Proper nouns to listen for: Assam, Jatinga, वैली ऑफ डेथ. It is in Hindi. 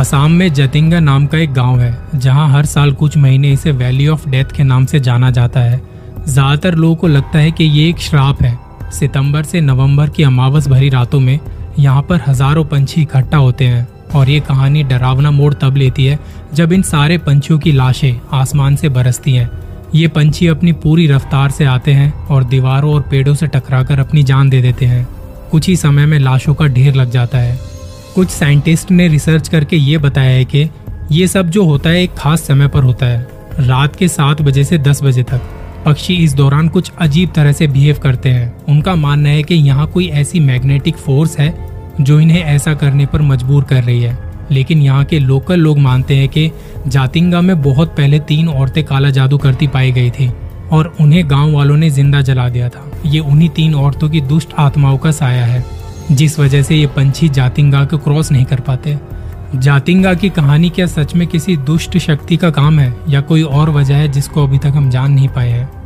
असम में जतिंगा नाम का एक गांव है जहां हर साल कुछ महीने इसे वैली ऑफ डेथ के नाम से जाना जाता है। ज़्यादातर लोगों को लगता है कि ये एक श्राप है। सितंबर से नवंबर की अमावस भरी रातों में यहाँ पर हजारों पंछी इकट्ठा होते हैं और ये कहानी डरावना मोड़ तब लेती है जब इन सारे पंछियों की लाशें आसमान से बरसती हैं। ये पंछी अपनी पूरी रफ्तार से आते हैं और दीवारों और पेड़ों से टकराकर अपनी जान दे देते हैं। कुछ ही समय में लाशों का ढेर लग जाता है। कुछ साइंटिस्ट ने रिसर्च करके ये बताया है कि ये सब जो होता है एक खास समय पर होता है, रात के 7 बजे से 10 बजे तक। पक्षी इस दौरान कुछ अजीब तरह से बिहेव करते हैं। उनका मानना है कि यहाँ कोई ऐसी मैग्नेटिक फोर्स है जो इन्हें ऐसा करने पर मजबूर कर रही है। लेकिन यहाँ के लोकल लोग मानते हैं कि जातिंगा में बहुत पहले 3 औरतें काला जादू करती पाई गई थी और उन्हें गांव वालों ने जिंदा जला दिया था। ये उन्हीं 3 औरतों की दुष्ट आत्माओं का साया है, जिस वजह से ये पंछी जातिंगा को क्रॉस नहीं कर पाते। जातिंगा की कहानी क्या सच में किसी दुष्ट शक्ति का काम है या कोई और वजह है जिसको अभी तक हम जान नहीं पाए हैं?